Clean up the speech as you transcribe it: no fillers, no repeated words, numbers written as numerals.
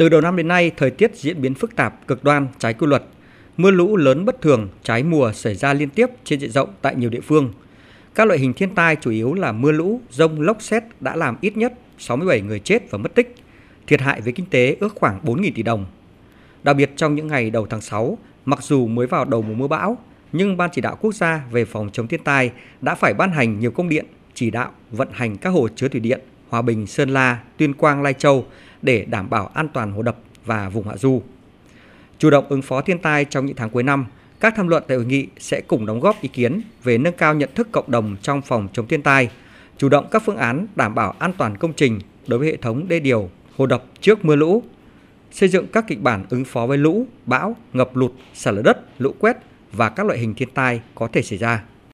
Từ đầu năm đến nay, thời tiết diễn biến phức tạp, cực đoan, trái quy luật. Mưa lũ lớn bất thường, trái mùa xảy ra liên tiếp trên diện rộng tại nhiều địa phương. Các loại hình thiên tai chủ yếu là mưa lũ, dông, lốc sét đã làm ít nhất 67 người chết và mất tích. Thiệt hại về kinh tế ước khoảng 4.000 tỷ đồng. Đặc biệt trong những ngày đầu tháng 6, mặc dù mới vào đầu mùa mưa bão, nhưng Ban Chỉ đạo Quốc gia về phòng chống thiên tai đã phải ban hành nhiều công điện, chỉ đạo vận hành các hồ chứa thủy điện Hòa Bình, Sơn La, Tuyên Quang, Lai Châu để đảm bảo an toàn hồ đập và vùng hạ du. Chủ động ứng phó thiên tai trong những tháng cuối năm, các tham luận tại hội nghị sẽ cùng đóng góp ý kiến về nâng cao nhận thức cộng đồng trong phòng chống thiên tai, chủ động các phương án đảm bảo an toàn công trình đối với hệ thống đê điều, hồ đập trước mưa lũ, xây dựng các kịch bản ứng phó với lũ, bão, ngập lụt, sạt lở đất, lũ quét và các loại hình thiên tai có thể xảy ra.